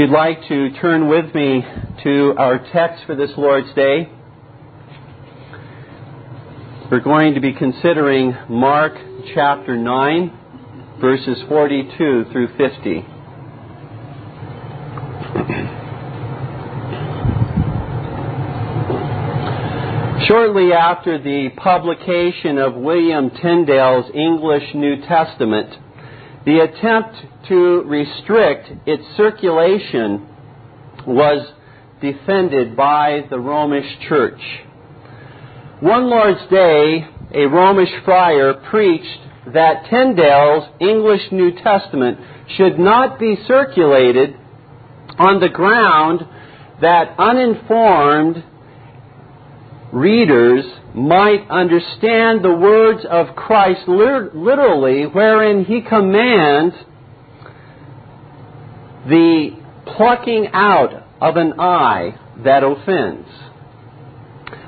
you'd like to turn with me to our text for this Lord's Day, we're going to be considering Mark chapter 9, verses 42 through 50. Shortly after the publication of William Tyndale's English New Testament, the attempt to restrict its circulation was defended by the Romish Church. One Lord's Day, a Romish friar preached that Tyndale's English New Testament should not be circulated on the ground that uninformed readers might understand the words of Christ literally, wherein he commands the plucking out of an eye that offends.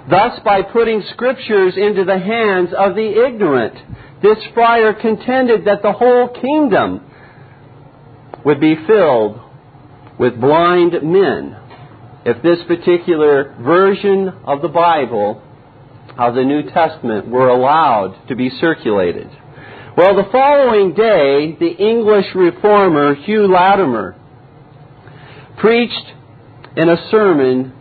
Thus, by putting scriptures into the hands of the ignorant, this friar contended that the whole kingdom would be filled with blind men if this particular version of the Bible, of the New Testament, were allowed to be circulated. Well, the following day, the English reformer Hugh Latimer preached in a sermon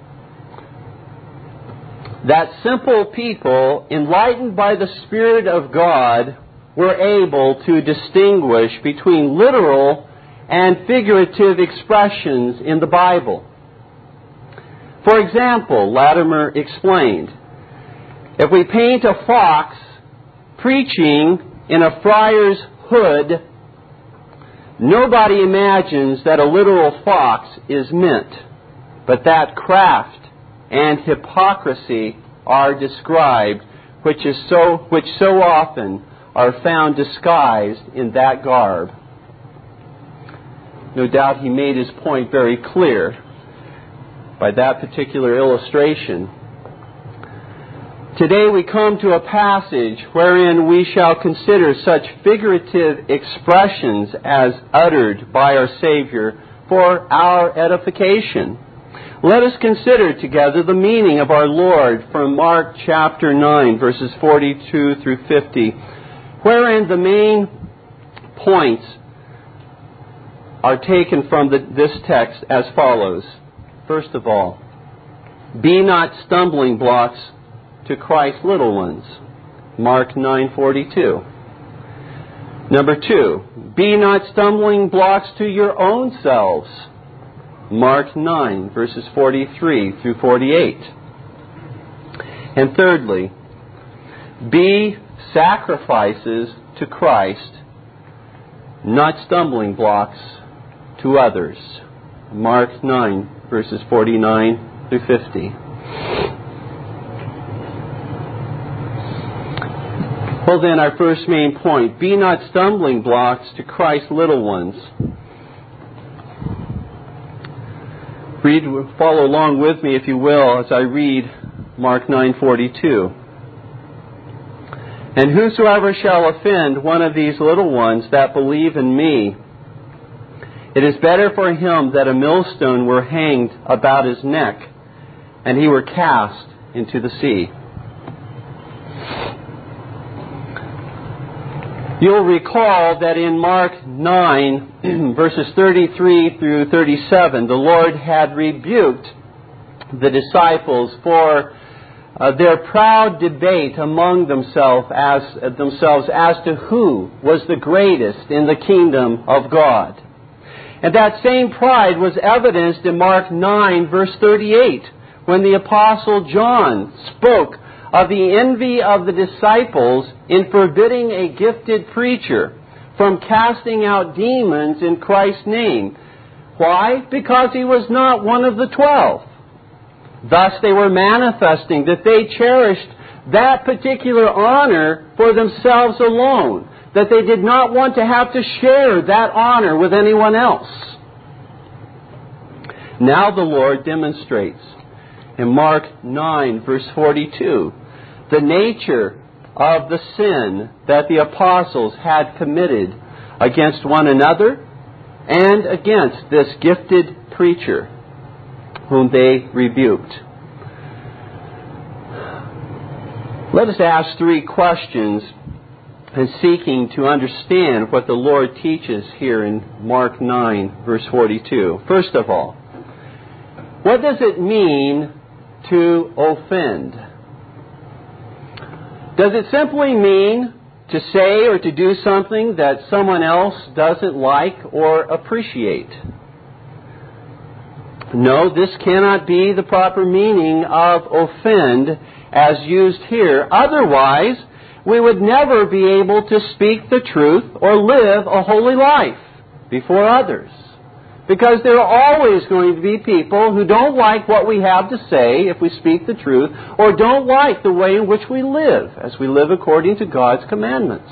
that simple people, enlightened by the Spirit of God, were able to distinguish between literal and figurative expressions in the Bible. For example, Latimer explained, if we paint a fox preaching in a friar's hood, nobody imagines that a literal fox is meant, but that craft and hypocrisy are described, which so often are found disguised in that garb. No doubt he made his point very clear by that particular illustration. Today we come to a passage wherein we shall consider such figurative expressions as uttered by our Savior for our edification. Let us consider together the meaning of our Lord from Mark chapter 9, verses 42 through 50, wherein the main points are taken from this text as follows. First of all, be not stumbling blocks to Christ's little ones. Mark 9:42. Number two, be not stumbling blocks to your own selves. Mark 9, verses 43 through 48. And thirdly, be sacrifices to Christ, not stumbling blocks to others. Mark 9, verses 49 through 50. Well then, our first main point, be not stumbling blocks to Christ's little ones. Follow along with me, if you will, as I read Mark 9:42. And whosoever shall offend one of these little ones that believe in me, it is better for him that a millstone were hanged about his neck, and he were cast into the sea. You'll recall that in Mark 9, verses 33 through 37, the Lord had rebuked the disciples for their proud debate among themselves as to who was the greatest in the kingdom of God. And that same pride was evidenced in Mark 9, verse 38, when the Apostle John spoke of the envy of the disciples in forbidding a gifted preacher from casting out demons in Christ's name. Why? Because he was not one of the 12. Thus they were manifesting that they cherished that particular honor for themselves alone, that they did not want to have to share that honor with anyone else. Now the Lord demonstrates in Mark 9, verse 42, the nature of the sin that the apostles had committed against one another and against this gifted preacher whom they rebuked. Let us ask three questions in seeking to understand what the Lord teaches here in Mark 9, verse 42. First of all, what does it mean to offend? Does it simply mean to say or to do something that someone else doesn't like or appreciate? No, this cannot be the proper meaning of offend as used here. Otherwise, we would never be able to speak the truth or live a holy life before others. Because there are always going to be people who don't like what we have to say if we speak the truth, or don't like the way in which we live, as we live according to God's commandments.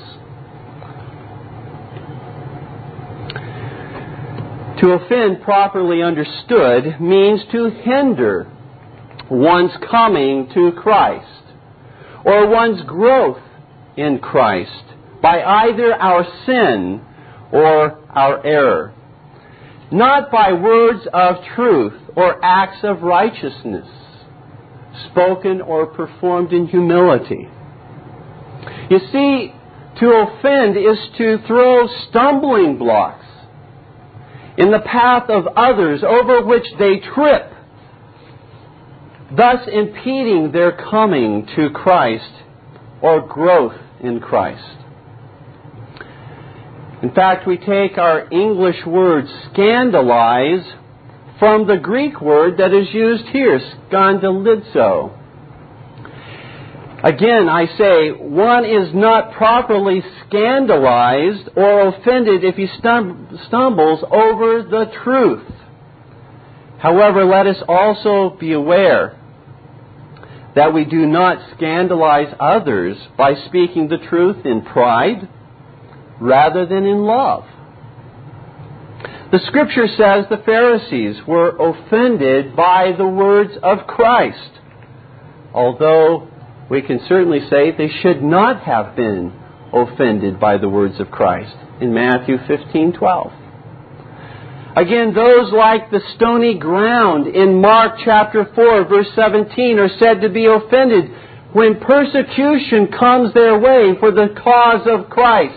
To offend, properly understood, means to hinder one's coming to Christ, or one's growth in Christ, by either our sin or our error. Not by words of truth or acts of righteousness, spoken or performed in humility. You see, to offend is to throw stumbling blocks in the path of others over which they trip, thus impeding their coming to Christ or growth in Christ. In fact, we take our English word scandalize from the Greek word that is used here, skandalizo. Again, I say, one is not properly scandalized or offended if he stumbles over the truth. However, let us also be aware that we do not scandalize others by speaking the truth in pride, rather than in love. The Scripture says the Pharisees were offended by the words of Christ, although we can certainly say they should not have been offended by the words of Christ in Matthew 15:12. Again, those like the stony ground in Mark chapter 4, verse 17, are said to be offended when persecution comes their way for the cause of Christ.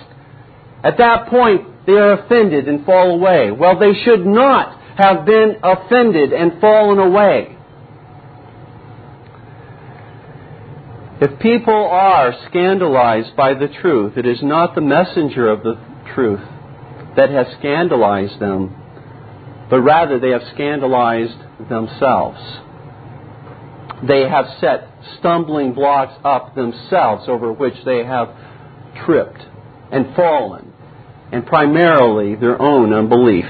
At that point, they are offended and fall away. Well, they should not have been offended and fallen away. If people are scandalized by the truth, it is not the messenger of the truth that has scandalized them, but rather they have scandalized themselves. They have set stumbling blocks up themselves over which they have tripped and fallen, and primarily their own unbelief.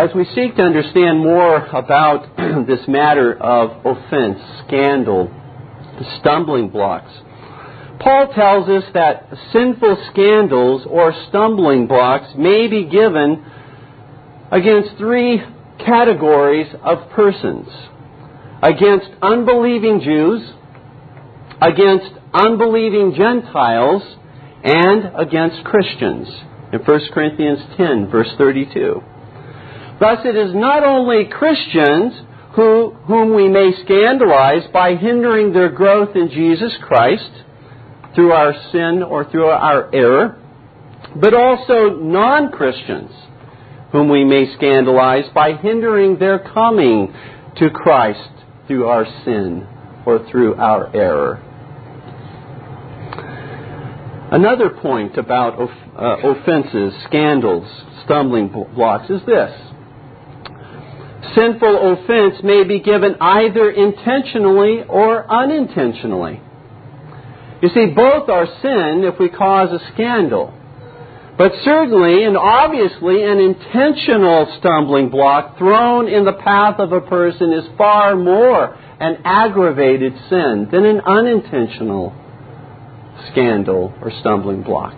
As we seek to understand more about this matter of offense, scandal, stumbling blocks, Paul tells us that sinful scandals or stumbling blocks may be given against three categories of persons: against unbelieving Jews, against unbelieving Gentiles, and against Christians, in 1 Corinthians 10, verse 32. Thus, it is not only Christians whom we may scandalize by hindering their growth in Jesus Christ through our sin or through our error, but also non-Christians whom we may scandalize by hindering their coming to Christ through our sin or through our error. Another point about offenses, scandals, stumbling blocks is this: sinful offense may be given either intentionally or unintentionally. You see, both are sin if we cause a scandal, but certainly and obviously an intentional stumbling block thrown in the path of a person is far more an aggravated sin than an unintentional scandal or stumbling block.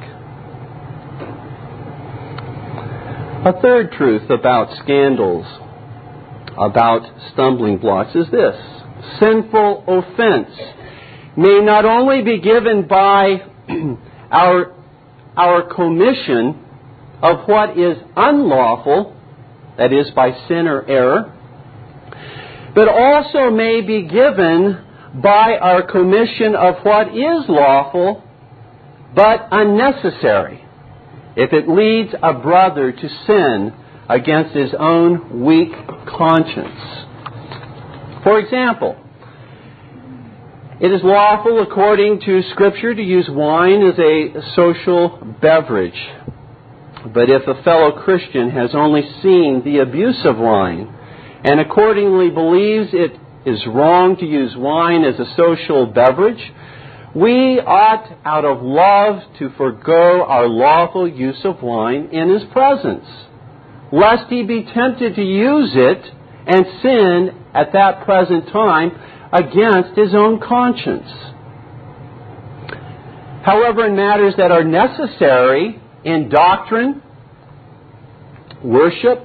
A third truth about scandals, about stumbling blocks, is this: sinful offense may not only be given by our commission of what is unlawful, that is, by sin or error, but also may be given by our commission of what is lawful, but unnecessary, if it leads a brother to sin against his own weak conscience. For example, it is lawful, according to Scripture, to use wine as a social beverage. But if a fellow Christian has only seen the abuse of wine and accordingly believes it is wrong to use wine as a social beverage, we ought, out of love, to forego our lawful use of wine in his presence, lest he be tempted to use it and sin at that present time against his own conscience. However, in matters that are necessary in doctrine, worship,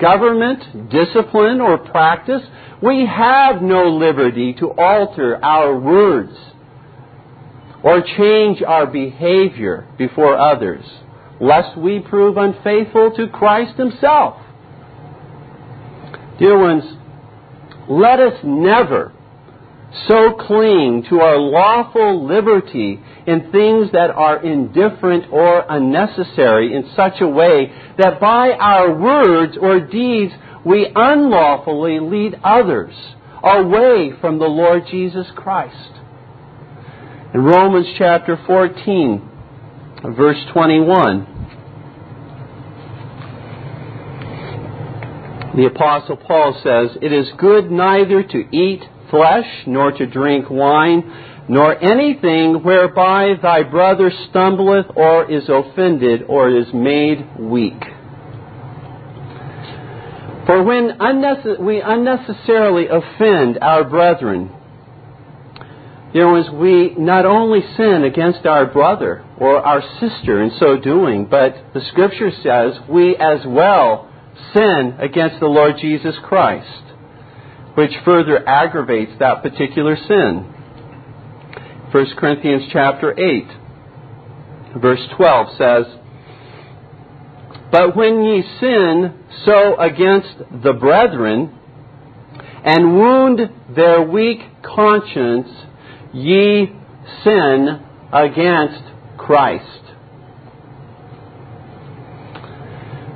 government, discipline, or practice, we have no liberty to alter our words or change our behavior before others, lest we prove unfaithful to Christ Himself. Dear ones, let us never so cling to our lawful liberty in things that are indifferent or unnecessary in such a way that by our words or deeds we unlawfully lead others away from the Lord Jesus Christ. In Romans chapter 14, verse 21, the Apostle Paul says, "It is good neither to eat flesh, nor to drink wine, nor anything whereby thy brother stumbleth, or is offended, or is made weak." For when we unnecessarily offend our brethren, there was we not only sin against our brother or our sister in so doing, but the Scripture says we as well sin against the Lord Jesus Christ, which further aggravates that particular sin. 1 Corinthians chapter 8, verse 12 says, "But when ye sin so against the brethren, and wound their weak conscience, ye sin against Christ."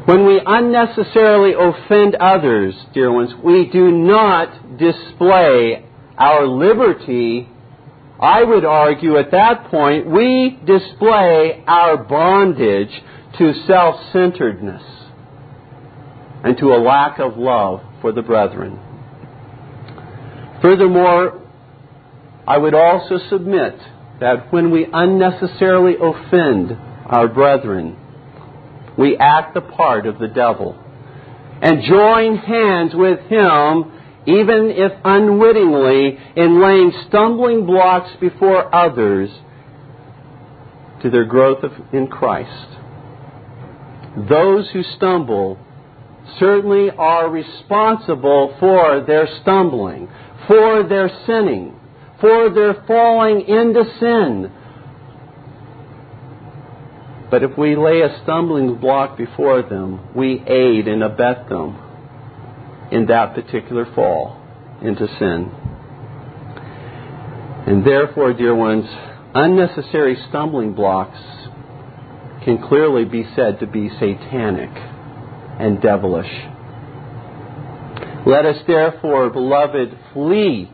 When we unnecessarily offend others, dear ones, we do not display our liberty. I would argue at that point, we display our bondage to self-centeredness and to a lack of love for the brethren. Furthermore, I would also submit that when we unnecessarily offend our brethren, we act the part of the devil and join hands with him, even if unwittingly, in laying stumbling blocks before others to their growth in Christ. Those who stumble certainly are responsible for their stumbling, for their sinning, for their falling into sin. But if we lay a stumbling block before them, we aid and abet them in that particular fall into sin. And therefore, dear ones, unnecessary stumbling blocks can clearly be said to be satanic and devilish. Let us therefore, beloved, flee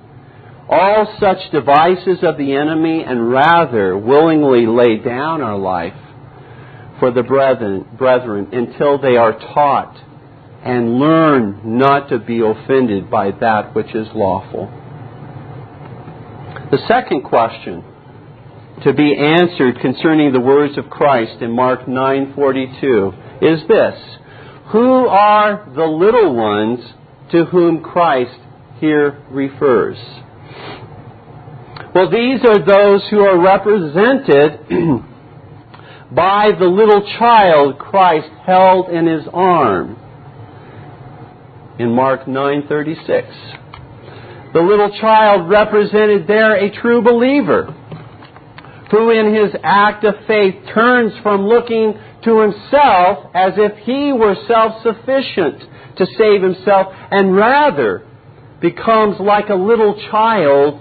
all such devices of the enemy and rather willingly lay down our life for the brethren until they are taught and learn not to be offended by that which is lawful. The second question to be answered concerning the words of Christ in Mark 9:42 is this: who are the little ones to whom Christ here refers? Well, these are those who are represented by the little child Christ held in his arm in Mark 9:36. The little child represented there a true believer who in his act of faith turns from looking to himself as if he were self-sufficient to save himself, and rather becomes like a little child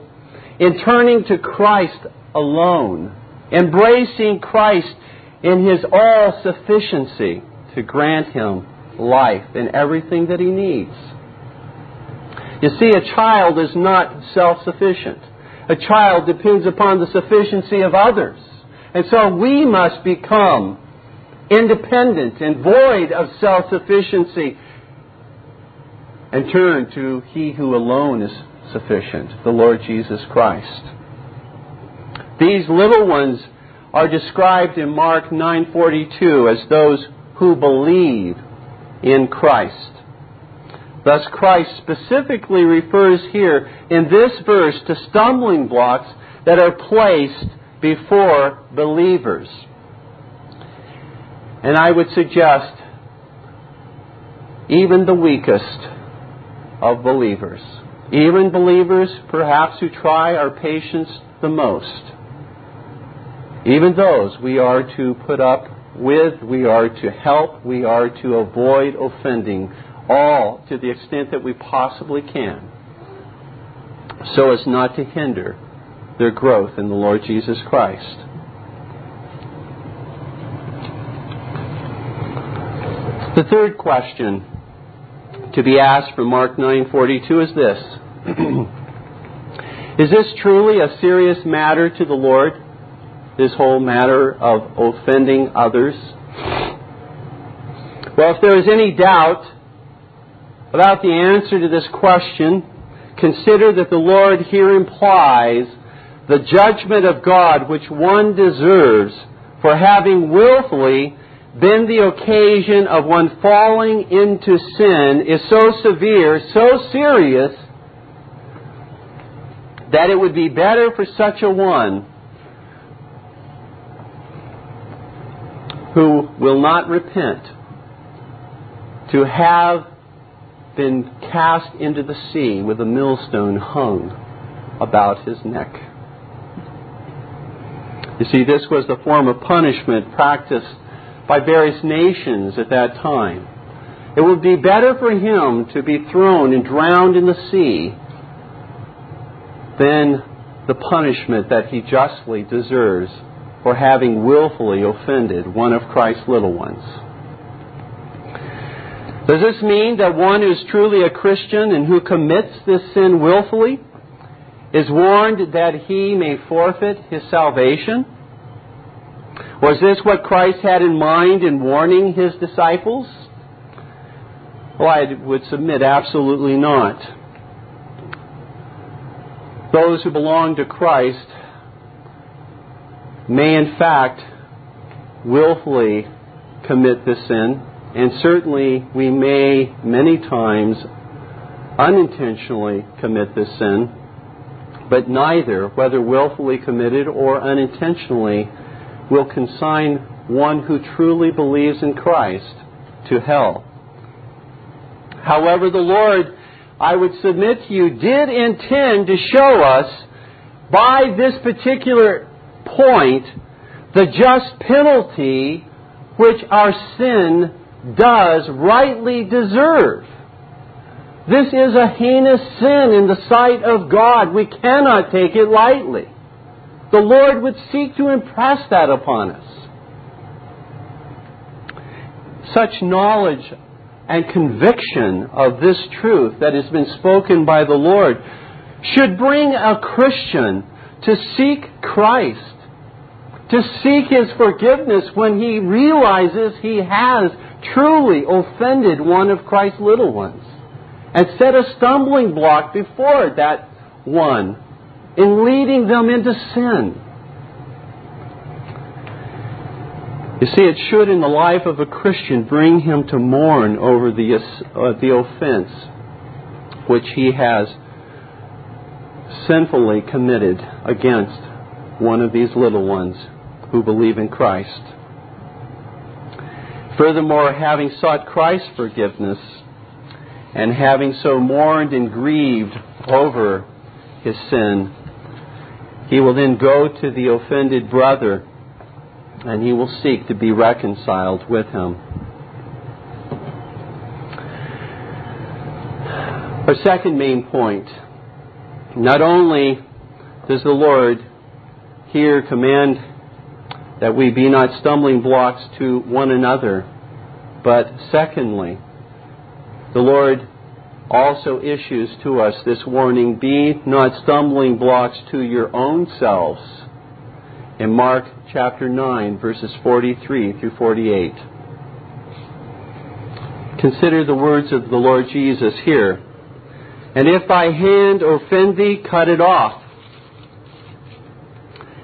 in turning to Christ alone, embracing Christ in His all-sufficiency to grant him life and everything that he needs. You see, a child is not self-sufficient. A child depends upon the sufficiency of others. And so we must become independent and void of self-sufficiency and turn to He who alone is sufficient, the Lord Jesus Christ. These little ones are described in Mark 9:42 as those who believe in Christ. Thus, Christ specifically refers here in this verse to stumbling blocks that are placed before believers. And I would suggest even the weakest of believers, even believers perhaps who try our patience the most, even those we are to put up with, we are to help, we are to avoid offending, all to the extent that we possibly can, so as not to hinder their growth in the Lord Jesus Christ. The third question to be asked from Mark 9:42 is this. Is this truly a serious matter to the Lord, this whole matter of offending others? Well, if there is any doubt about the answer to this question, consider that the Lord here implies the judgment of God which one deserves for having willfully been the occasion of one falling into sin is so severe, so serious, that it would be better for such a one who will not repent to have been cast into the sea with a millstone hung about his neck. You see, this was the form of punishment practiced by various nations at that time. It would be better for him to be thrown and drowned in the sea than the punishment that he justly deserves for having willfully offended one of Christ's little ones. Does this mean that one who is truly a Christian and who commits this sin willfully is warned that he may forfeit his salvation? Was this what Christ had in mind in warning His disciples? Well, I would submit absolutely not. Those who belong to Christ may in fact willfully commit this sin. And certainly we may many times unintentionally commit this sin, but neither, whether willfully committed or unintentionally, will consign one who truly believes in Christ to hell. However, the Lord, I would submit to you, did intend to show us by this particular point the just penalty which our sin does rightly deserve. This is a heinous sin in the sight of God. We cannot take it lightly. The Lord would seek to impress that upon us. Such knowledge and conviction of this truth that has been spoken by the Lord should bring a Christian to seek Christ, to seek His forgiveness when he realizes he has truly offended one of Christ's little ones, and set a stumbling block before that one in leading them into sin. You see, it should in the life of a Christian bring him to mourn over the offense which he has sinfully committed against one of these little ones who believe in Christ. Furthermore, having sought Christ's forgiveness and having so mourned and grieved over his sin, He will then go to the offended brother and he will seek to be reconciled with him. Our second main point, not only does the Lord here command that we be not stumbling blocks to one another, but secondly, the Lord also issues to us this warning, be not stumbling blocks to your own selves, in Mark chapter 9, verses 43 through 48. Consider the words of the Lord Jesus here. And if thy hand offend thee, cut it off.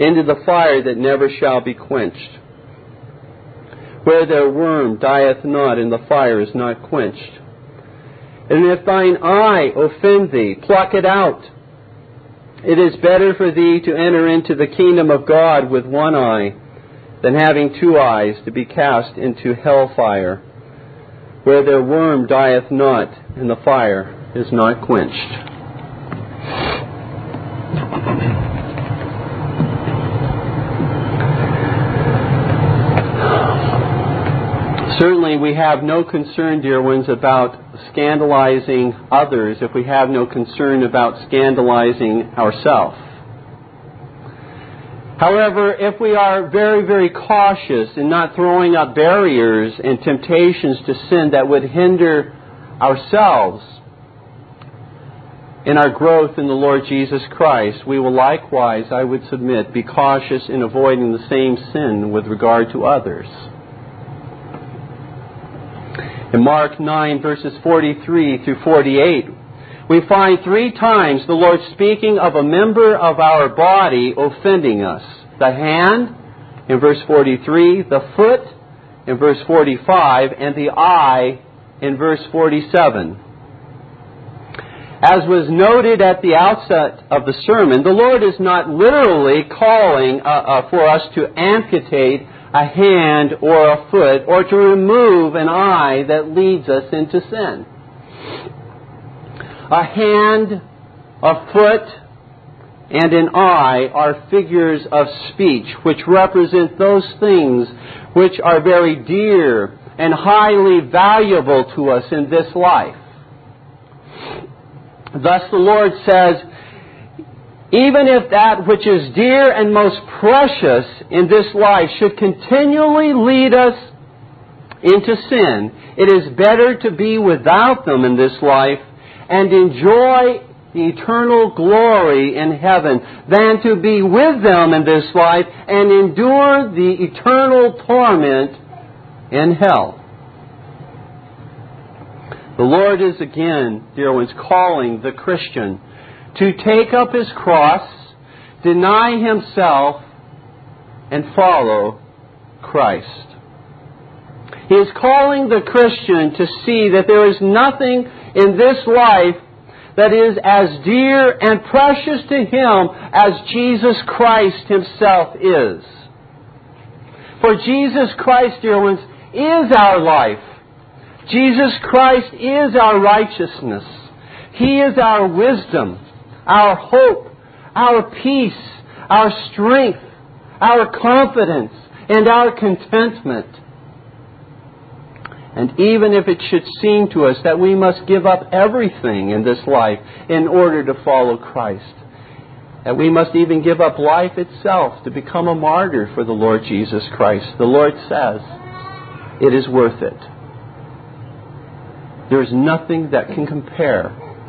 into the fire that never shall be quenched, where their worm dieth not and the fire is not quenched. And if thine eye offend thee, pluck it out. It is better for thee to enter into the kingdom of God with one eye than having 2 eyes to be cast into hellfire, where their worm dieth not and the fire is not quenched. Certainly we have no concern, dear ones, about scandalizing others if we have no concern about scandalizing ourselves. However, if we are very, very cautious in not throwing up barriers and temptations to sin that would hinder ourselves in our growth in the Lord Jesus Christ, we will likewise, I would submit, be cautious in avoiding the same sin with regard to others. In Mark 9, verses 43 through 48, we find 3 times the Lord speaking of a member of our body offending us. The hand, in verse 43, the foot, in verse 45, and the eye, in verse 47. As was noted at the outset of the sermon, the Lord is not literally calling for us to amputate a hand or a foot, or to remove an eye that leads us into sin. A hand, a foot, and an eye are figures of speech which represent those things which are very dear and highly valuable to us in this life. Thus the Lord says, even if that which is dear and most precious in this life should continually lead us into sin, it is better to be without them in this life and enjoy the eternal glory in heaven than to be with them in this life and endure the eternal torment in hell. The Lord is again, dear ones, calling the Christian to take up his cross, deny himself, and follow Christ. He is calling the Christian to see that there is nothing in this life that is as dear and precious to him as Jesus Christ himself is. For Jesus Christ, dear ones, is our life. Jesus Christ is our righteousness. He is our wisdom, our hope, our peace, our strength, our confidence, and our contentment. And even if it should seem to us that we must give up everything in this life in order to follow Christ, that we must even give up life itself to become a martyr for the Lord Jesus Christ, the Lord says, it is worth it. There is nothing that can compare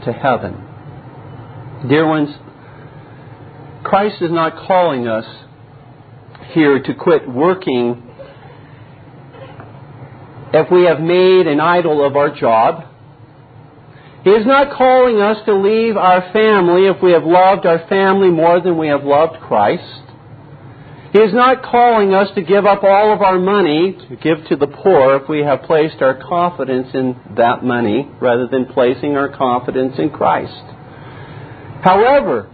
to heaven. Dear ones, Christ is not calling us here to quit working if we have made an idol of our job. He is not calling us to leave our family if we have loved our family more than we have loved Christ. He is not calling us to give up all of our money to give to the poor if we have placed our confidence in that money rather than placing our confidence in Christ. However,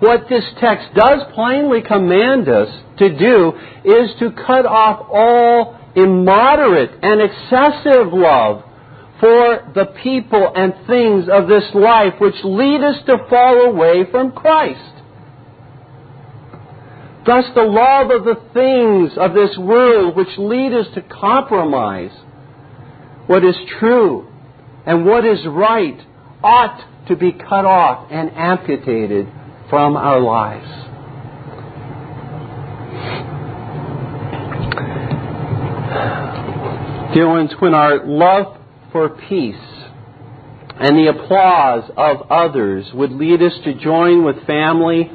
what this text does plainly command us to do is to cut off all immoderate and excessive love for the people and things of this life which lead us to fall away from Christ. Thus, the love of the things of this world which lead us to compromise what is true and what is right ought to be cut off and amputated from our lives. Dear ones, when our love for peace and the applause of others would lead us to join with family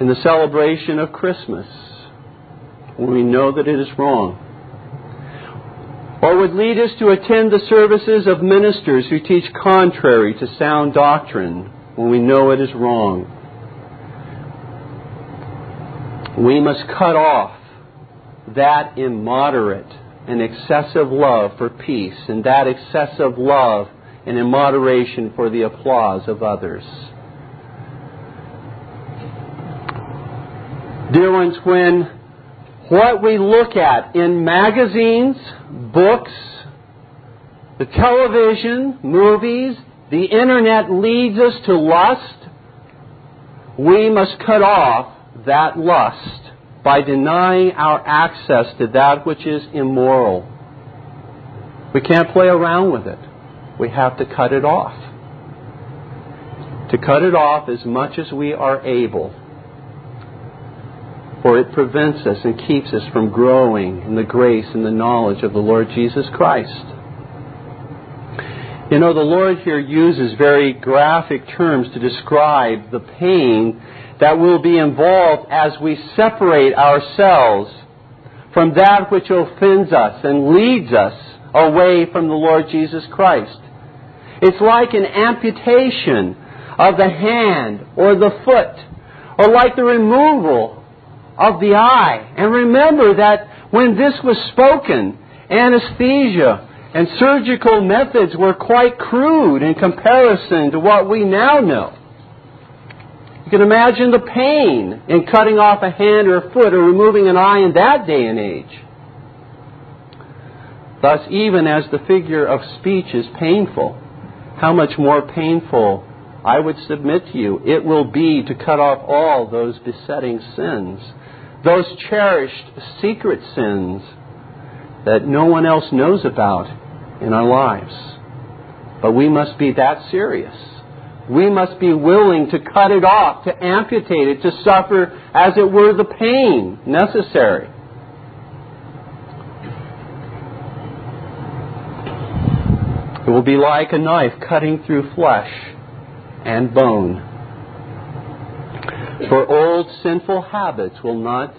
in the celebration of Christmas, when we know that it is wrong, or would lead us to attend the services of ministers who teach contrary to sound doctrine, when we know it is wrong, we must cut off that immoderate and excessive love for peace and that excessive love and immoderation for the applause of others. Dear ones, when what we look at in magazines, books, the television, movies, the internet leads us to lust, we must cut off that lust by denying our access to that which is immoral. We can't play around with it. We have to cut it off. To cut it off as much as we are able. For it prevents us and keeps us from growing in the grace and the knowledge of the Lord Jesus Christ. You know, the Lord here uses very graphic terms to describe the pain that will be involved as we separate ourselves from that which offends us and leads us away from the Lord Jesus Christ. It's like an amputation of the hand or the foot, or like the removal of the eye. And remember that when this was spoken, anesthesia and surgical methods were quite crude in comparison to what we now know. You can imagine the pain in cutting off a hand or a foot or removing an eye in that day and age. Thus, even as the figure of speech is painful, how much more painful, I would submit to you, it will be to cut off all those besetting sins, those cherished secret sins that no one else knows about in our lives. But we must be that serious. We must be willing to cut it off, to amputate it, to suffer, as it were, the pain necessary. It will be like a knife cutting through flesh and bone. For old sinful habits will not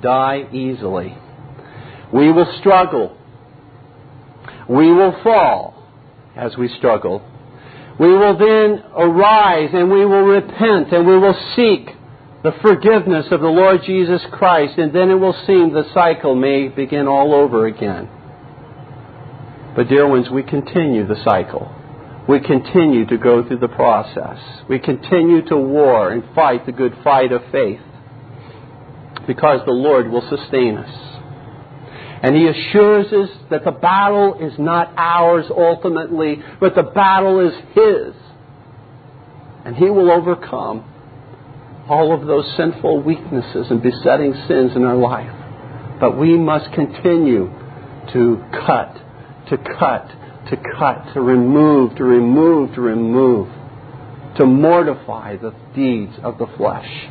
die easily. We will struggle. We will fall as we struggle. We will then arise and we will repent and we will seek the forgiveness of the Lord Jesus Christ, and then it will seem the cycle may begin all over again. But dear ones, we continue the cycle. We continue to go through the process. We continue to war and fight the good fight of faith, because the Lord will sustain us. And He assures us that the battle is not ours ultimately, but the battle is His. And He will overcome all of those sinful weaknesses and besetting sins in our life. But we must continue to cut, to cut, to cut, to remove, to remove, to remove, to mortify the deeds of the flesh.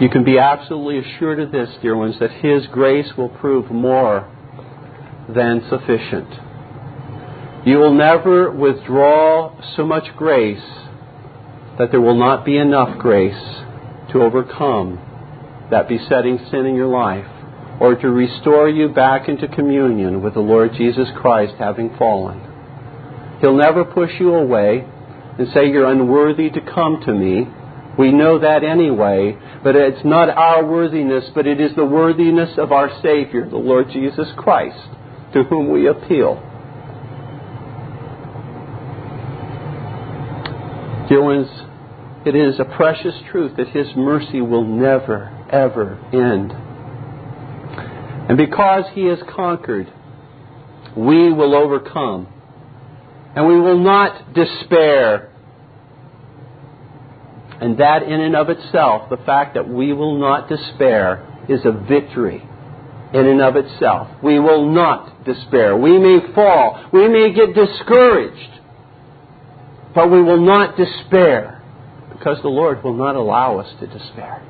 You can be absolutely assured of this, dear ones, that His grace will prove more than sufficient. You will never withdraw so much grace that there will not be enough grace to overcome that besetting sin in your life, or to restore you back into communion with the Lord Jesus Christ having fallen. He'll never push you away. and say you're unworthy to come to me. We know that anyway, but it's not our worthiness, but it is the worthiness of our Savior, the Lord Jesus Christ, to whom we appeal. Dear ones, it is a precious truth that His mercy will never, ever end. And because He has conquered, we will overcome. And we will not despair. And that in and of itself, the fact that we will not despair, is a victory in and of itself. We will not despair. We may fall. We may get discouraged. But we will not despair, because the Lord will not allow us to despair.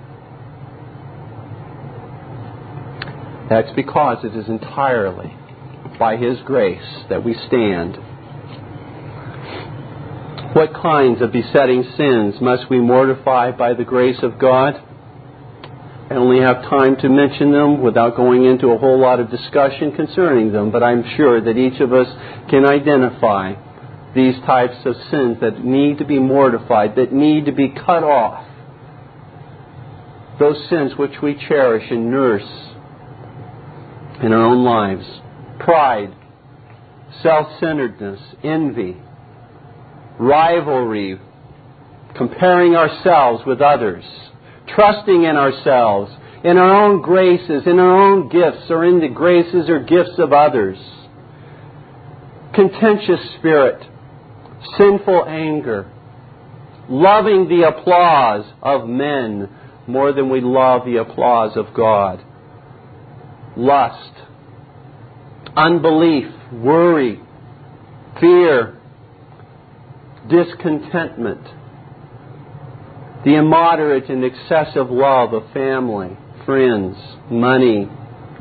That's because it is entirely by His grace that we stand. What kinds of besetting sins must we mortify by the grace of God? I only have time to mention them without going into a whole lot of discussion concerning them, but I'm sure that each of us can identify these types of sins that need to be mortified, that need to be cut off. Those sins which we cherish and nurse in our own lives. Pride, self-centeredness, envy, rivalry, comparing ourselves with others, trusting in ourselves, in our own graces, in our own gifts, or in the graces or gifts of others. Contentious spirit, sinful anger, loving the applause of men more than we love the applause of God. Lust, unbelief, worry, fear, discontentment, the immoderate and excessive love of family, friends, money,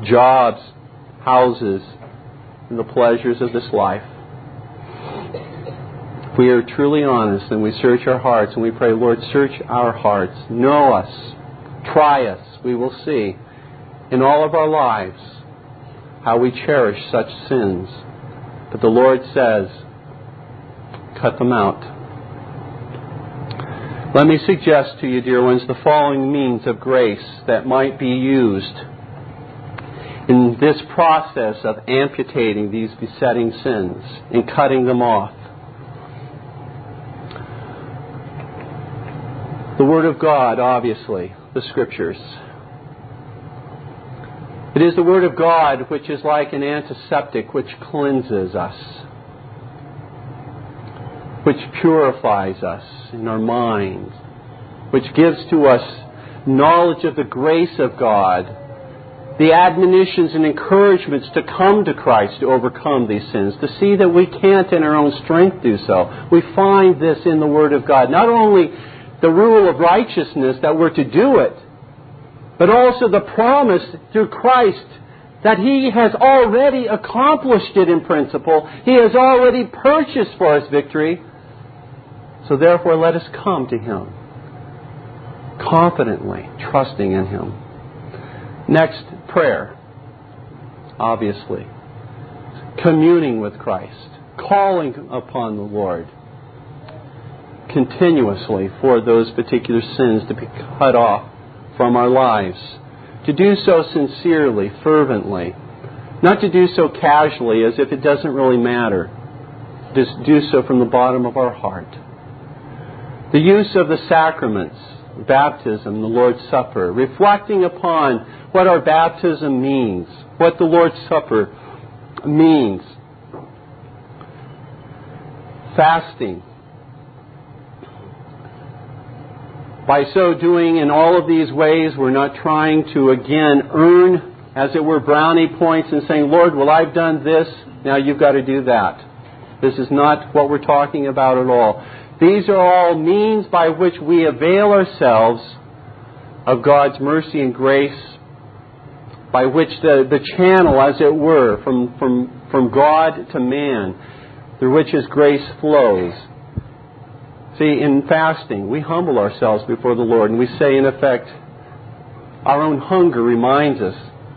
jobs, houses, and the pleasures of this life. If we are truly honest and we search our hearts and we pray, Lord, search our hearts, know us, try us, we will see in all of our lives how we cherish such sins. But the Lord says, cut them out. Let me suggest to you, dear ones, the following means of grace that might be used in this process of amputating these besetting sins and cutting them off. The Word of God, obviously, the Scriptures. It is the Word of God which is like an antiseptic which cleanses us, which purifies us in our minds, which gives to us knowledge of the grace of God, the admonitions and encouragements to come to Christ to overcome these sins, to see that we can't in our own strength do so. We find this in the Word of God. Not only the rule of righteousness that we're to do it, but also the promise through Christ that He has already accomplished it in principle. He has already purchased for us victory. So therefore, let us come to Him, confidently trusting in Him. Next, prayer, obviously. Communing with Christ, calling upon the Lord continuously for those particular sins to be cut off from our lives. To do so sincerely, fervently. Not to do so casually, as if it doesn't really matter. Just do so from the bottom of our heart. The use of the sacraments, baptism, the Lord's Supper, reflecting upon what our baptism means, what the Lord's Supper means. Fasting. By so doing, in all of these ways, we're not trying to, again, earn, as it were, brownie points and saying, Lord, well, I've done this, now you've got to do that. This is not what we're talking about at all. These are all means by which we avail ourselves of God's mercy and grace, by which the channel, as it were, from God to man, through which His grace flows. See, in fasting, we humble ourselves before the Lord, and we say, in effect, our own hunger reminds us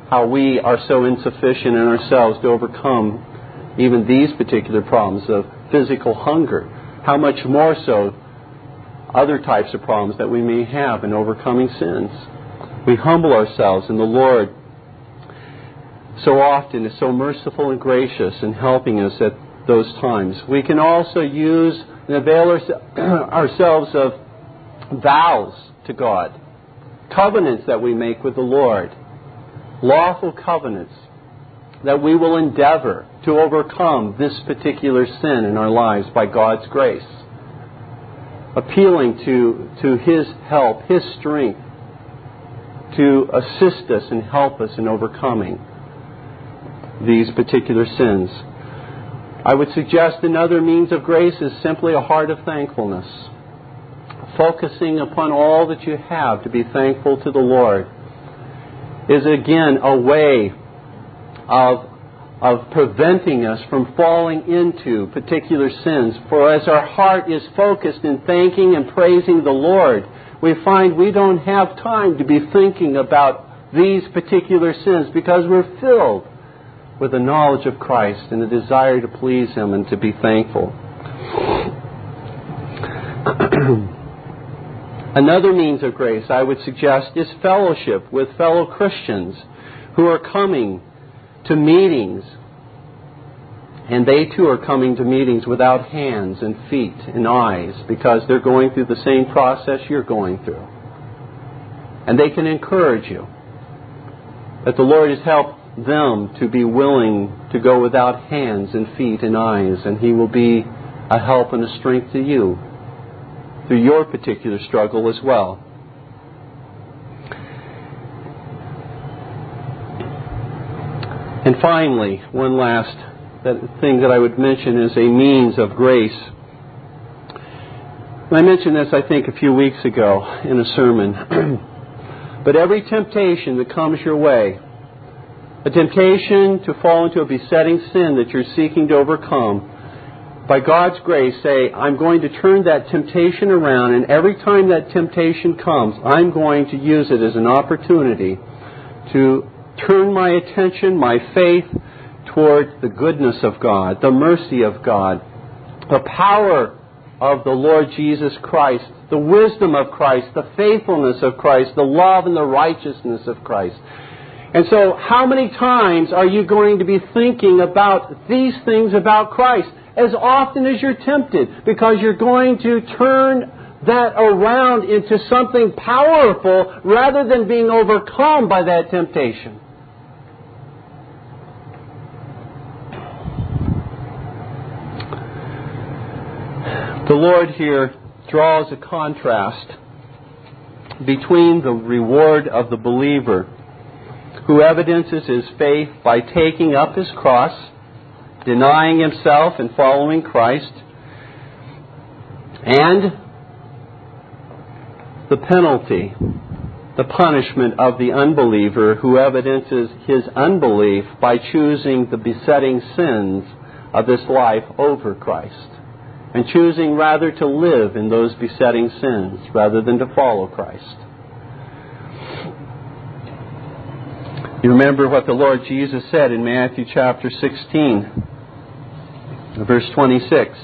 how we are so insufficient in ourselves to overcome even these particular problems of physical hunger. how much more so other types of problems that we may have in overcoming sins. We humble ourselves, and the Lord so often is so merciful and gracious in helping us at those times. We can also use and avail ourselves of vows to God, covenants that we make with the Lord, lawful covenants that we will endeavor to overcome this particular sin in our lives by God's grace, appealing to His help, His strength, to assist us and help us in overcoming these particular sins. I would suggest another means of grace is simply a heart of thankfulness, focusing upon all that you have to be thankful to the Lord is again a way of preventing us from falling into particular sins. For as our heart is focused in thanking and praising the Lord, we find we don't have time to be thinking about these particular sins because we're filled with the knowledge of Christ and the desire to please Him and to be thankful. Another means of grace I would suggest is fellowship with fellow Christians who are coming to meetings, and they too are coming to meetings without hands and feet and eyes because they're going through the same process you're going through, and they can encourage you that the Lord has helped them to be willing to go without hands and feet and eyes, and He will be a help and a strength to you through your particular struggle as well. And finally, one last thing that I would mention is a means of grace. And I mentioned this, I think, a few weeks ago in a sermon. But every temptation that comes your way, a temptation to fall into a besetting sin that you're seeking to overcome, by God's grace, say, I'm going to turn that temptation around, and every time that temptation comes, I'm going to use it as an opportunity to turn my attention, my faith, towards the goodness of God, the mercy of God, the power of the Lord Jesus Christ, the wisdom of Christ, the faithfulness of Christ, the love and the righteousness of Christ. And so how many times are you going to be thinking about these things about Christ? As often as you're tempted, because you're going to turn that around into something powerful rather than being overcome by that temptation. The Lord here draws a contrast between the reward of the believer who evidences his faith by taking up his cross, denying himself and following Christ, and the penalty, the punishment of the unbeliever who evidences his unbelief by choosing the besetting sins of this life over Christ, and choosing rather to live in those besetting sins rather than to follow Christ. You remember what the Lord Jesus said in Matthew chapter 16, verse 26.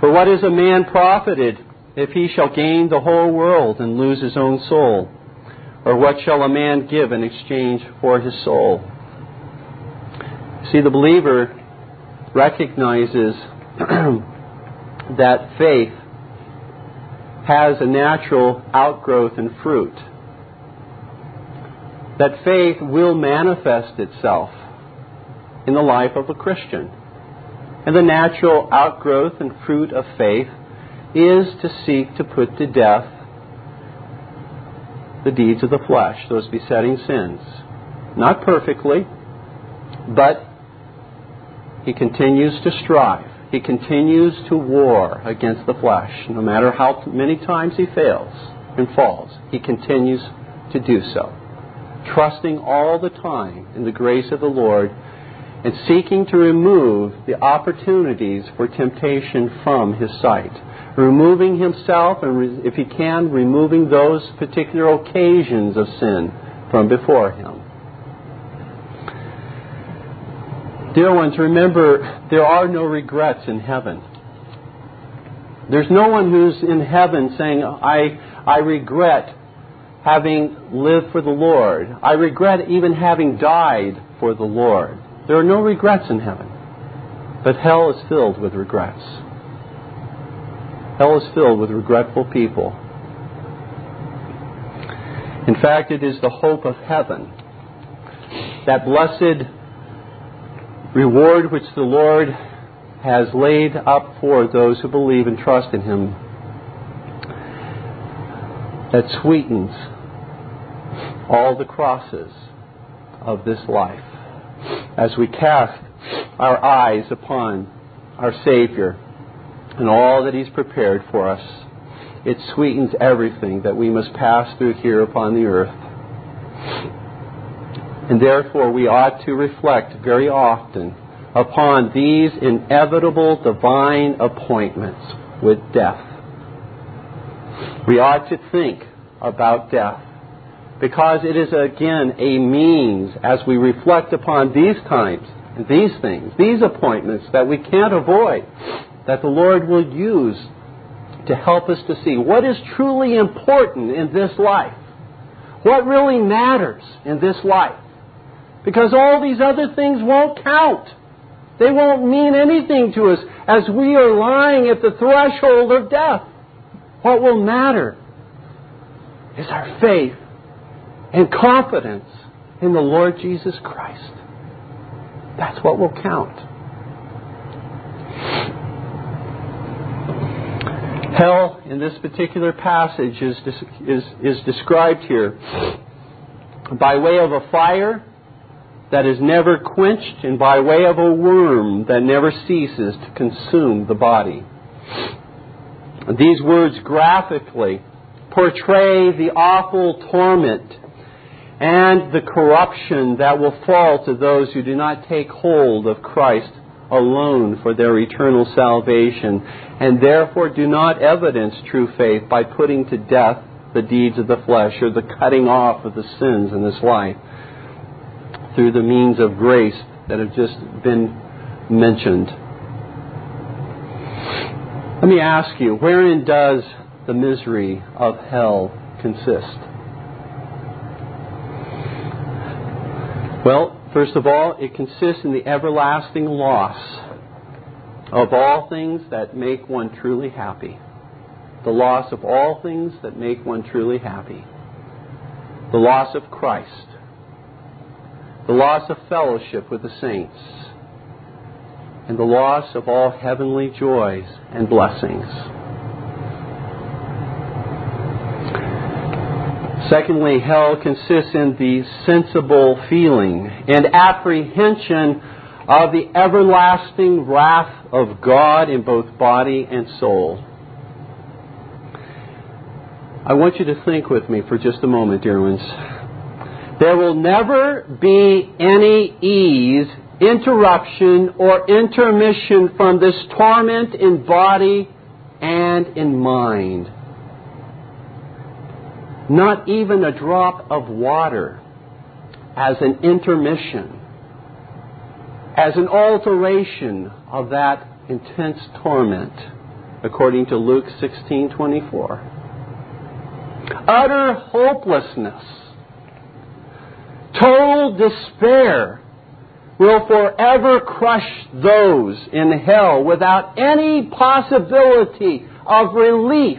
For what is a man profited if he shall gain the whole world and lose his own soul? Or what shall a man give in exchange for his soul? See, the believer recognizes that faith has a natural outgrowth and fruit. That faith will manifest itself in the life of a Christian. And the natural outgrowth and fruit of faith is to seek to put to death the deeds of the flesh, those besetting sins. Not perfectly, but he continues to strive. He continues to war against the flesh. No matter how many times he fails and falls, he continues to do so, trusting all the time in the grace of the Lord and seeking to remove the opportunities for temptation from his sight, removing himself and, if he can, removing those particular occasions of sin from before him. Dear ones, remember, there are no regrets in heaven. There's no one who's in heaven saying, I regret having lived for the Lord. I regret even having died for the Lord. There are no regrets in heaven. But hell is filled with regrets. Hell is filled with regretful people. In fact, it is the hope of heaven, that blessed reward which the Lord has laid up for those who believe and trust in Him, that sweetens all the crosses of this life as we cast our eyes upon our Savior and all that He's prepared for us. It sweetens everything that we must pass through here upon the earth. And therefore we ought to reflect very often upon these inevitable divine appointments with death. We ought to think about death, because it is again a means, as we reflect upon these times, these things, these appointments that we can't avoid, that the Lord will use to help us to see what is truly important in this life, what really matters in this life. Because all these other things won't count. They won't mean anything to us as we are lying at the threshold of death. What will matter is our faith and confidence in the Lord Jesus Christ. That's what will count. Hell, in this particular passage, is described here by way of a fire that is never quenched, and by way of a worm that never ceases to consume the body. These words graphically portray the awful torment and the corruption that will fall to those who do not take hold of Christ alone for their eternal salvation, and therefore do not evidence true faith by putting to death the deeds of the flesh, or the cutting off of the sins in this life, through the means of grace that have just been mentioned. Let me ask you, wherein does the misery of hell consist? Well, first of all, it consists in the everlasting loss of all things that make one truly happy. The loss of all things that make one truly happy. The loss of Christ. The loss of fellowship with the saints, and the loss of all heavenly joys and blessings. Secondly, hell consists in the sensible feeling and apprehension of the everlasting wrath of God in both body and soul. I want you to think with me for just a moment, dear ones. There will never be any ease, interruption, or intermission from this torment in body and in mind. Not even a drop of water as an intermission, as an alteration of that intense torment, according to Luke 16:24. Utter hopelessness, total despair will forever crush those in hell without any possibility of relief.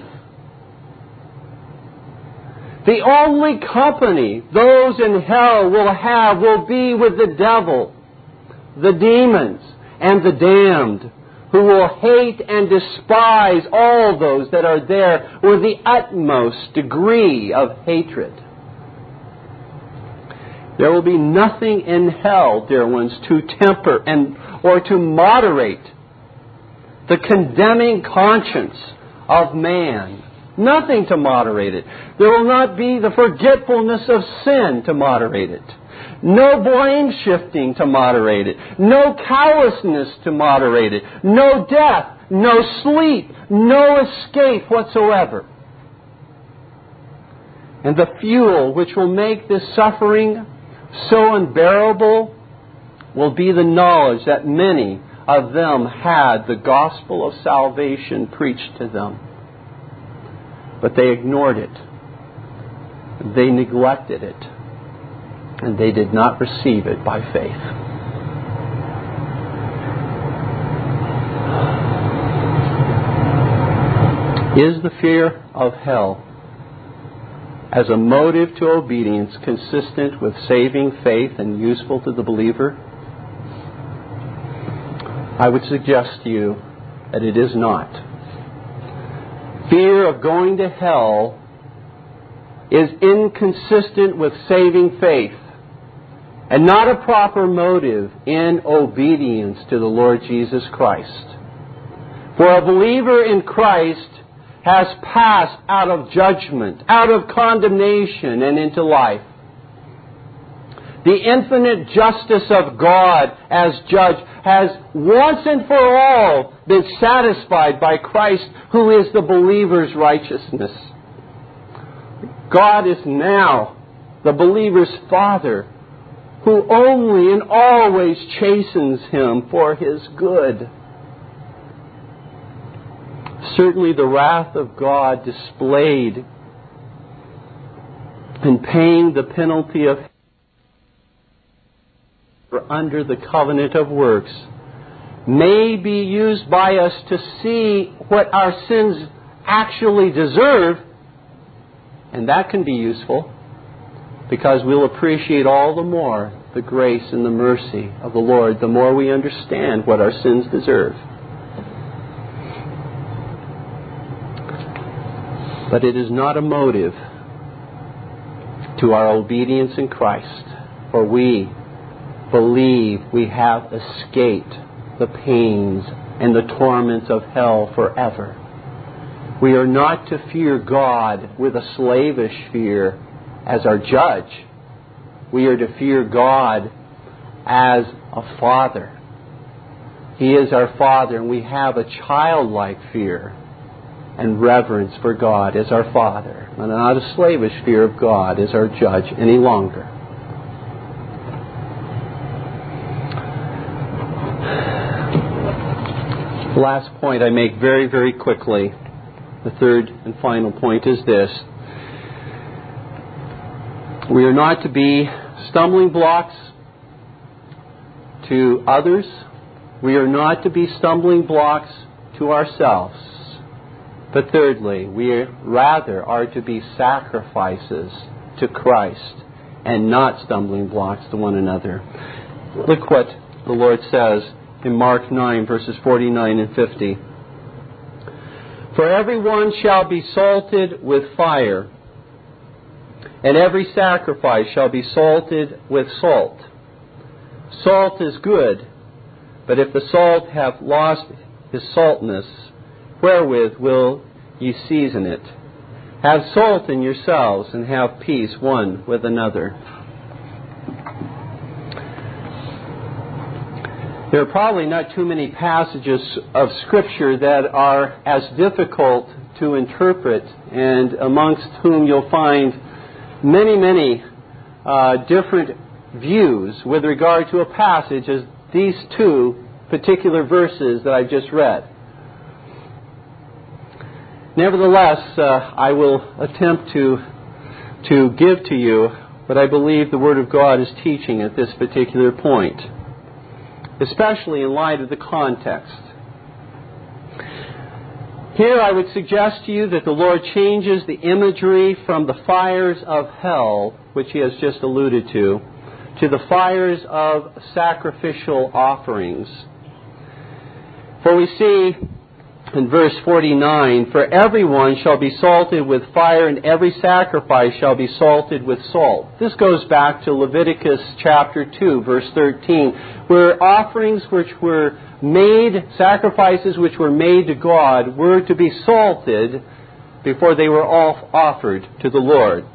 The only company those in hell will have will be with the devil, the demons, and the damned, who will hate and despise all those that are there with the utmost degree of hatred. There will be nothing in hell, dear ones, to temper or to moderate the condemning conscience of man. Nothing to moderate it. There will not be the forgetfulness of sin to moderate it. No blame shifting to moderate it. No callousness to moderate it. No death, no sleep, no escape whatsoever. And the fuel which will make this suffering so unbearable will be the knowledge that many of them had the gospel of salvation preached to them. But they ignored it. They neglected it. And they did not receive it by faith. Is the fear of hell as a motive to obedience consistent with saving faith and useful to the believer? I would suggest to you that it is not. Fear of going to hell is inconsistent with saving faith and not a proper motive in obedience to the Lord Jesus Christ. For a believer in Christ has passed out of judgment, out of condemnation, and into life. The infinite justice of God as judge has once and for all been satisfied by Christ, who is the believer's righteousness. God is now the believer's Father, who only and always chastens him for his good. Certainly the wrath of God displayed in paying the penalty of under the covenant of works may be used by us to see what our sins actually deserve, and that can be useful because we'll appreciate all the more the grace and the mercy of the Lord the more we understand what our sins deserve. But it is not a motive to our obedience in Christ, for we believe we have escaped the pains and the torments of hell forever. We are not to fear God with a slavish fear as our judge. We are to fear God as a father. He is our Father, and we have a childlike fear and reverence for God as our Father, and not a slavish fear of God as our judge any longer. The last point I make very, very quickly, the third and final point, is this. We are not to be stumbling blocks to others. We are not to be stumbling blocks to ourselves. But thirdly, we rather are to be sacrifices to Christ and not stumbling blocks to one another. Look what the Lord says in Mark 9, verses 49 and 50. For everyone shall be salted with fire, and every sacrifice shall be salted with salt. Salt is good, but if the salt have lost his saltness, wherewith will ye season it? Have salt in yourselves, and have peace one with another. There are probably not too many passages of Scripture that are as difficult to interpret, and amongst whom you'll find many, different views with regard to a passage as these two particular verses that I've just read. Nevertheless, I will attempt to give to you what I believe the Word of God is teaching at this particular point, especially in light of the context. Here I would suggest to you that the Lord changes the imagery from the fires of hell, which He has just alluded to the fires of sacrificial offerings. For we see in verse 49, for everyone shall be salted with fire, and every sacrifice shall be salted with salt. This goes back to Leviticus chapter 2, verse 13, where offerings which were made, sacrifices which were made to God, were to be salted before they were offered to the Lord.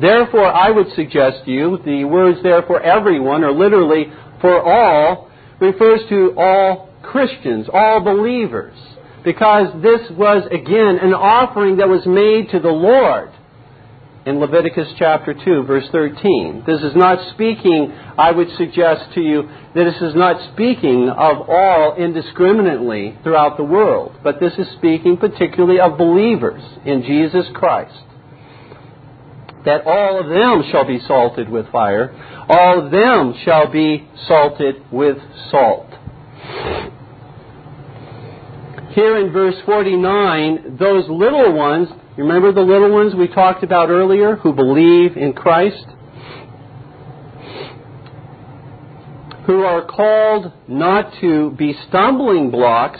Therefore, I would suggest to you, the words therefore everyone, or literally for all, refers to all Christians, all believers. Because this was, again, an offering that was made to the Lord. in Leviticus chapter 2, verse 13. This is not speaking, I would suggest to you, that this is not speaking of all indiscriminately throughout the world, but this is speaking particularly of believers in Jesus Christ. That all of them shall be salted with fire, all of them shall be salted with salt. Here in verse 49, those little ones, remember the little ones we talked about earlier who believe in Christ? Who are called not to be stumbling blocks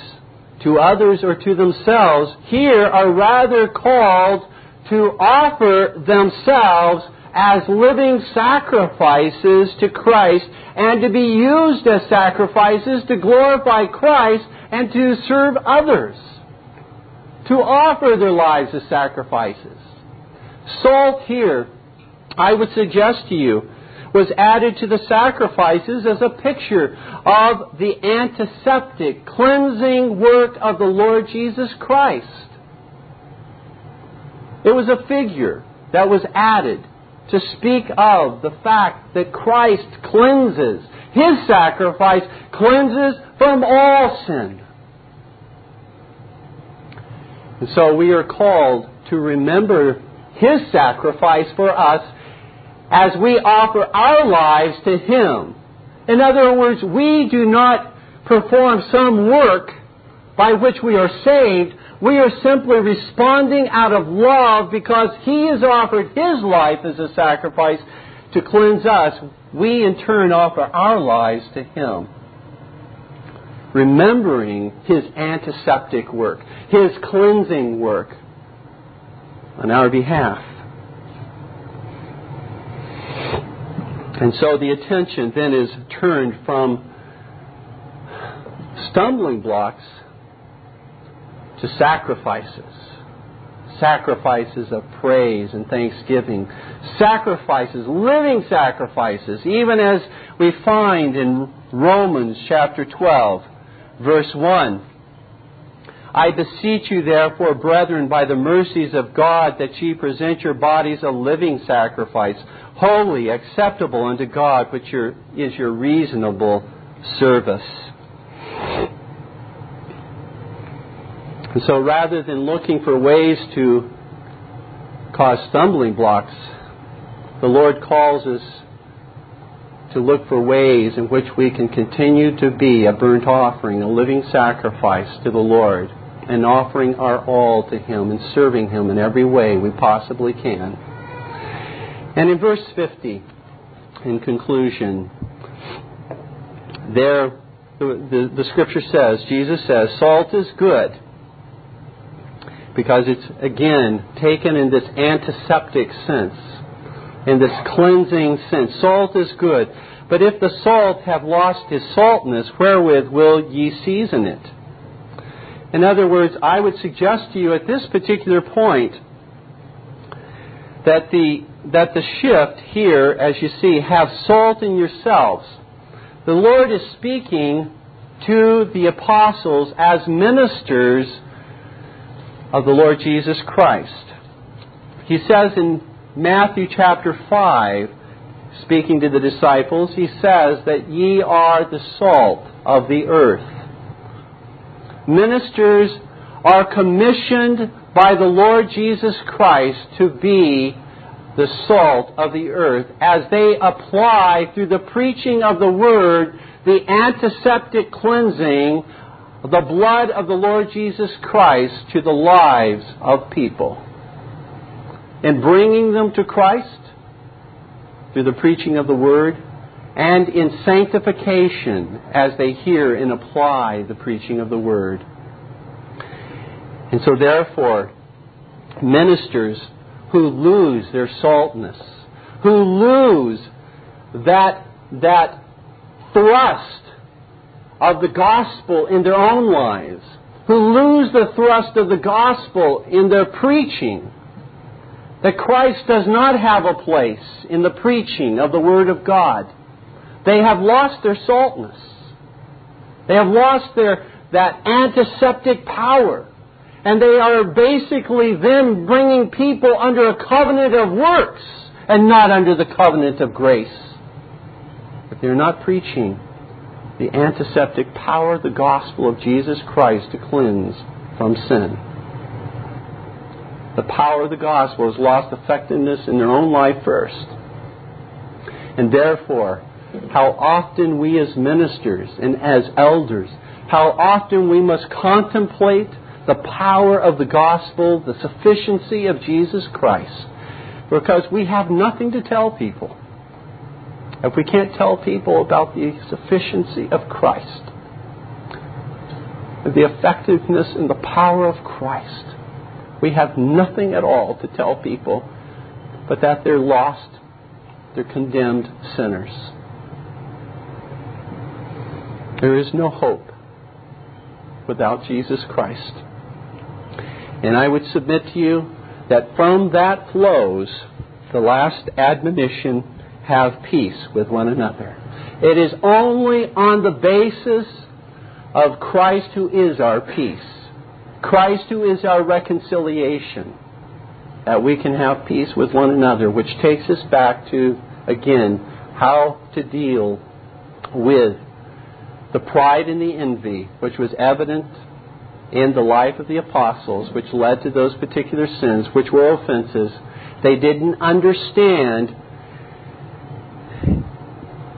to others or to themselves, here are rather called to offer themselves as living sacrifices to Christ and to be used as sacrifices to glorify Christ and to serve others, to offer their lives as sacrifices. Salt here, I would suggest to you, was added to the sacrifices as a picture of the antiseptic, cleansing work of the Lord Jesus Christ. It was a figure that was added to speak of the fact that Christ cleanses. His sacrifice cleanses from all sin. And so we are called to remember His sacrifice for us as we offer our lives to Him. In other words, we do not perform some work by which we are saved. We are simply responding out of love because He has offered His life as a sacrifice to cleanse us. We in turn offer our lives to Him, remembering His antiseptic work, His cleansing work on our behalf. And so the attention then is turned from stumbling blocks to sacrifices. Sacrifices of praise and thanksgiving. Sacrifices, living sacrifices, even as we find in Romans chapter 12, verse 1. I beseech you therefore, brethren, by the mercies of God, that ye present your bodies a living sacrifice, holy, acceptable unto God, which is your reasonable service. And so rather than looking for ways to cause stumbling blocks, the Lord calls us to look for ways in which we can continue to be a burnt offering, a living sacrifice to the Lord, and offering our all to Him and serving Him in every way we possibly can. And in verse 50, in conclusion, there the Scripture says, Jesus says, salt is good, because it's, again, taken in this antiseptic sense, in this cleansing sense. Salt is good. But if the salt have lost his saltness, wherewith will ye season it? In other words, I would suggest to you at this particular point that the shift here, as you see, have salt in yourselves. The Lord is speaking to the apostles as ministers of the Lord Jesus Christ. He says in Matthew chapter 5, speaking to the disciples, He says that ye are the salt of the earth. Ministers are commissioned by the Lord Jesus Christ to be the salt of the earth as they apply through the preaching of the Word the antiseptic cleansing the blood of the Lord Jesus Christ to the lives of people. In bringing them to Christ through the preaching of the Word and in sanctification as they hear and apply the preaching of the Word. And so therefore, ministers who lose their saltness, who lose that thrust of the gospel in their own lives, who lose the thrust of the gospel in their preaching, that Christ does not have a place in the preaching of the Word of God. They have lost their saltness. They have lost that antiseptic power. And they are basically then bringing people under a covenant of works and not under the covenant of grace. But they're not preaching the antiseptic power of the gospel of Jesus Christ to cleanse from sin. The power of the gospel has lost effectiveness in their own life first. And therefore, how often we as ministers and as elders, how often we must contemplate the power of the gospel, the sufficiency of Jesus Christ, because we have nothing to tell people. If we can't tell people about the sufficiency of Christ, the effectiveness and the power of Christ, we have nothing at all to tell people but that they're lost, they're condemned sinners. There is no hope without Jesus Christ. And I would submit to you that from that flows the last admonition, have peace with one another. It is only on the basis of Christ who is our peace, Christ who is our reconciliation, that we can have peace with one another, which takes us back to, again, how to deal with the pride and the envy, which was evident in the life of the apostles, which led to those particular sins, which were offenses. They didn't understand,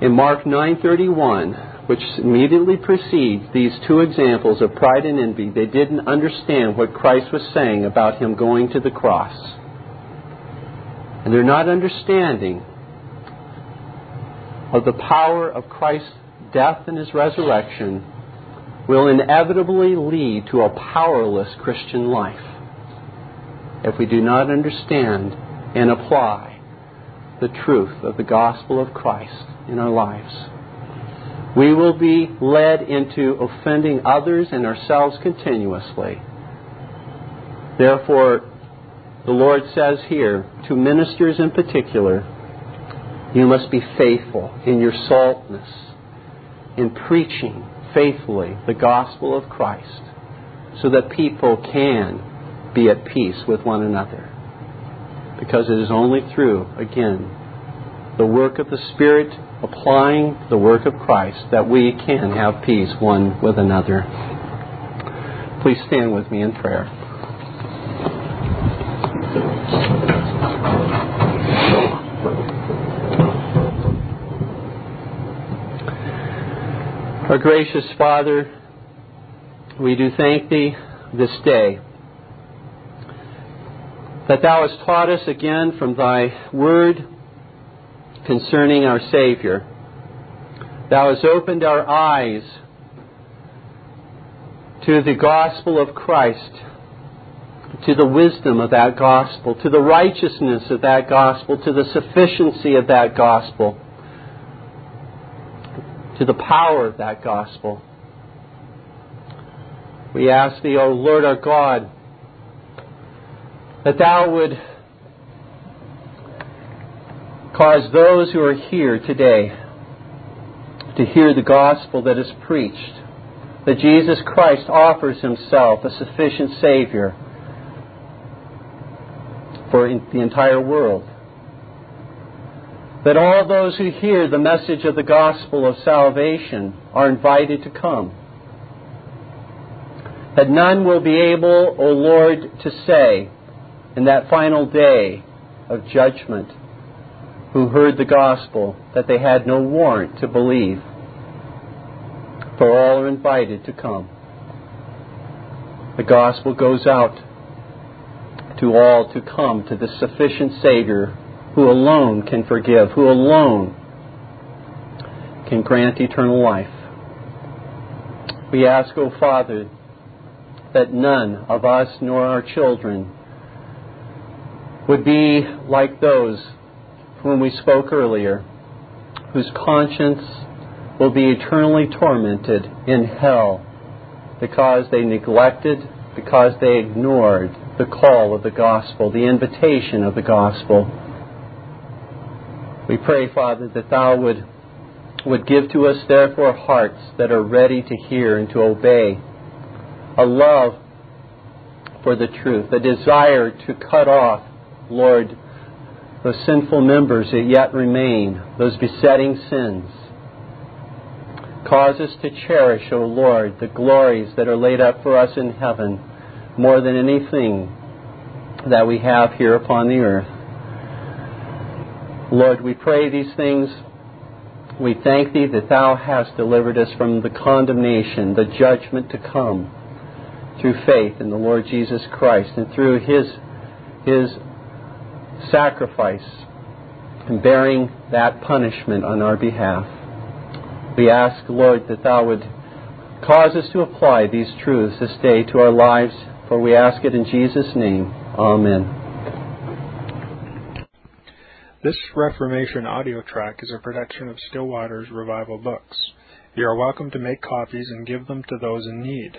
in Mark 9:31, which immediately precedes these two examples of pride and envy, they didn't understand what Christ was saying about Him going to the cross. And they're not understanding of the power of Christ's death and His resurrection will inevitably lead to a powerless Christian life if we do not understand and apply the truth of the gospel of Christ in our lives. We will be led into offending others and ourselves continuously. Therefore, the Lord says here, to ministers in particular, you must be faithful in your saltness, in preaching faithfully the gospel of Christ, so that people can be at peace with one another. Because it is only through, again, the work of the Spirit, applying the work of Christ, that we can have peace one with another. Please stand with me in prayer. Our gracious Father, we do thank Thee this day that Thou hast taught us again from Thy Word concerning our Savior. Thou hast opened our eyes to the gospel of Christ, to the wisdom of that gospel, to the righteousness of that gospel, to the sufficiency of that gospel, to the power of that gospel. We ask Thee, O Lord our God, that Thou would cause those who are here today to hear the gospel that is preached, that Jesus Christ offers Himself a sufficient Savior for the entire world. That all those who hear the message of the gospel of salvation are invited to come. That none will be able, O Lord, to say in that final day of judgment, who heard the gospel, that they had no warrant to believe. For all are invited to come. The gospel goes out to all to come to the sufficient Savior, who alone can forgive, who alone can grant eternal life. We ask, O Father, that none of us nor our children would be like those whom we spoke earlier, whose conscience will be eternally tormented in hell because they neglected, because they ignored the call of the gospel, the invitation of the gospel. We pray, Father, that Thou would give to us, therefore, hearts that are ready to hear and to obey. A love for the truth, a desire to cut off, Lord, those sinful members that yet remain, those besetting sins. Cause us to cherish, O Lord, the glories that are laid up for us in heaven more than anything that we have here upon the earth. Lord, we pray these things. We thank Thee that Thou hast delivered us from the condemnation, the judgment to come, through faith in the Lord Jesus Christ and through His sacrifice and bearing that punishment on our behalf. We ask, Lord, that Thou would cause us to apply these truths this day to our lives, for we ask it in Jesus' name. Amen. This Reformation audio track is a production of Stillwater's Revival Books. You are welcome to make copies and give them to those in need.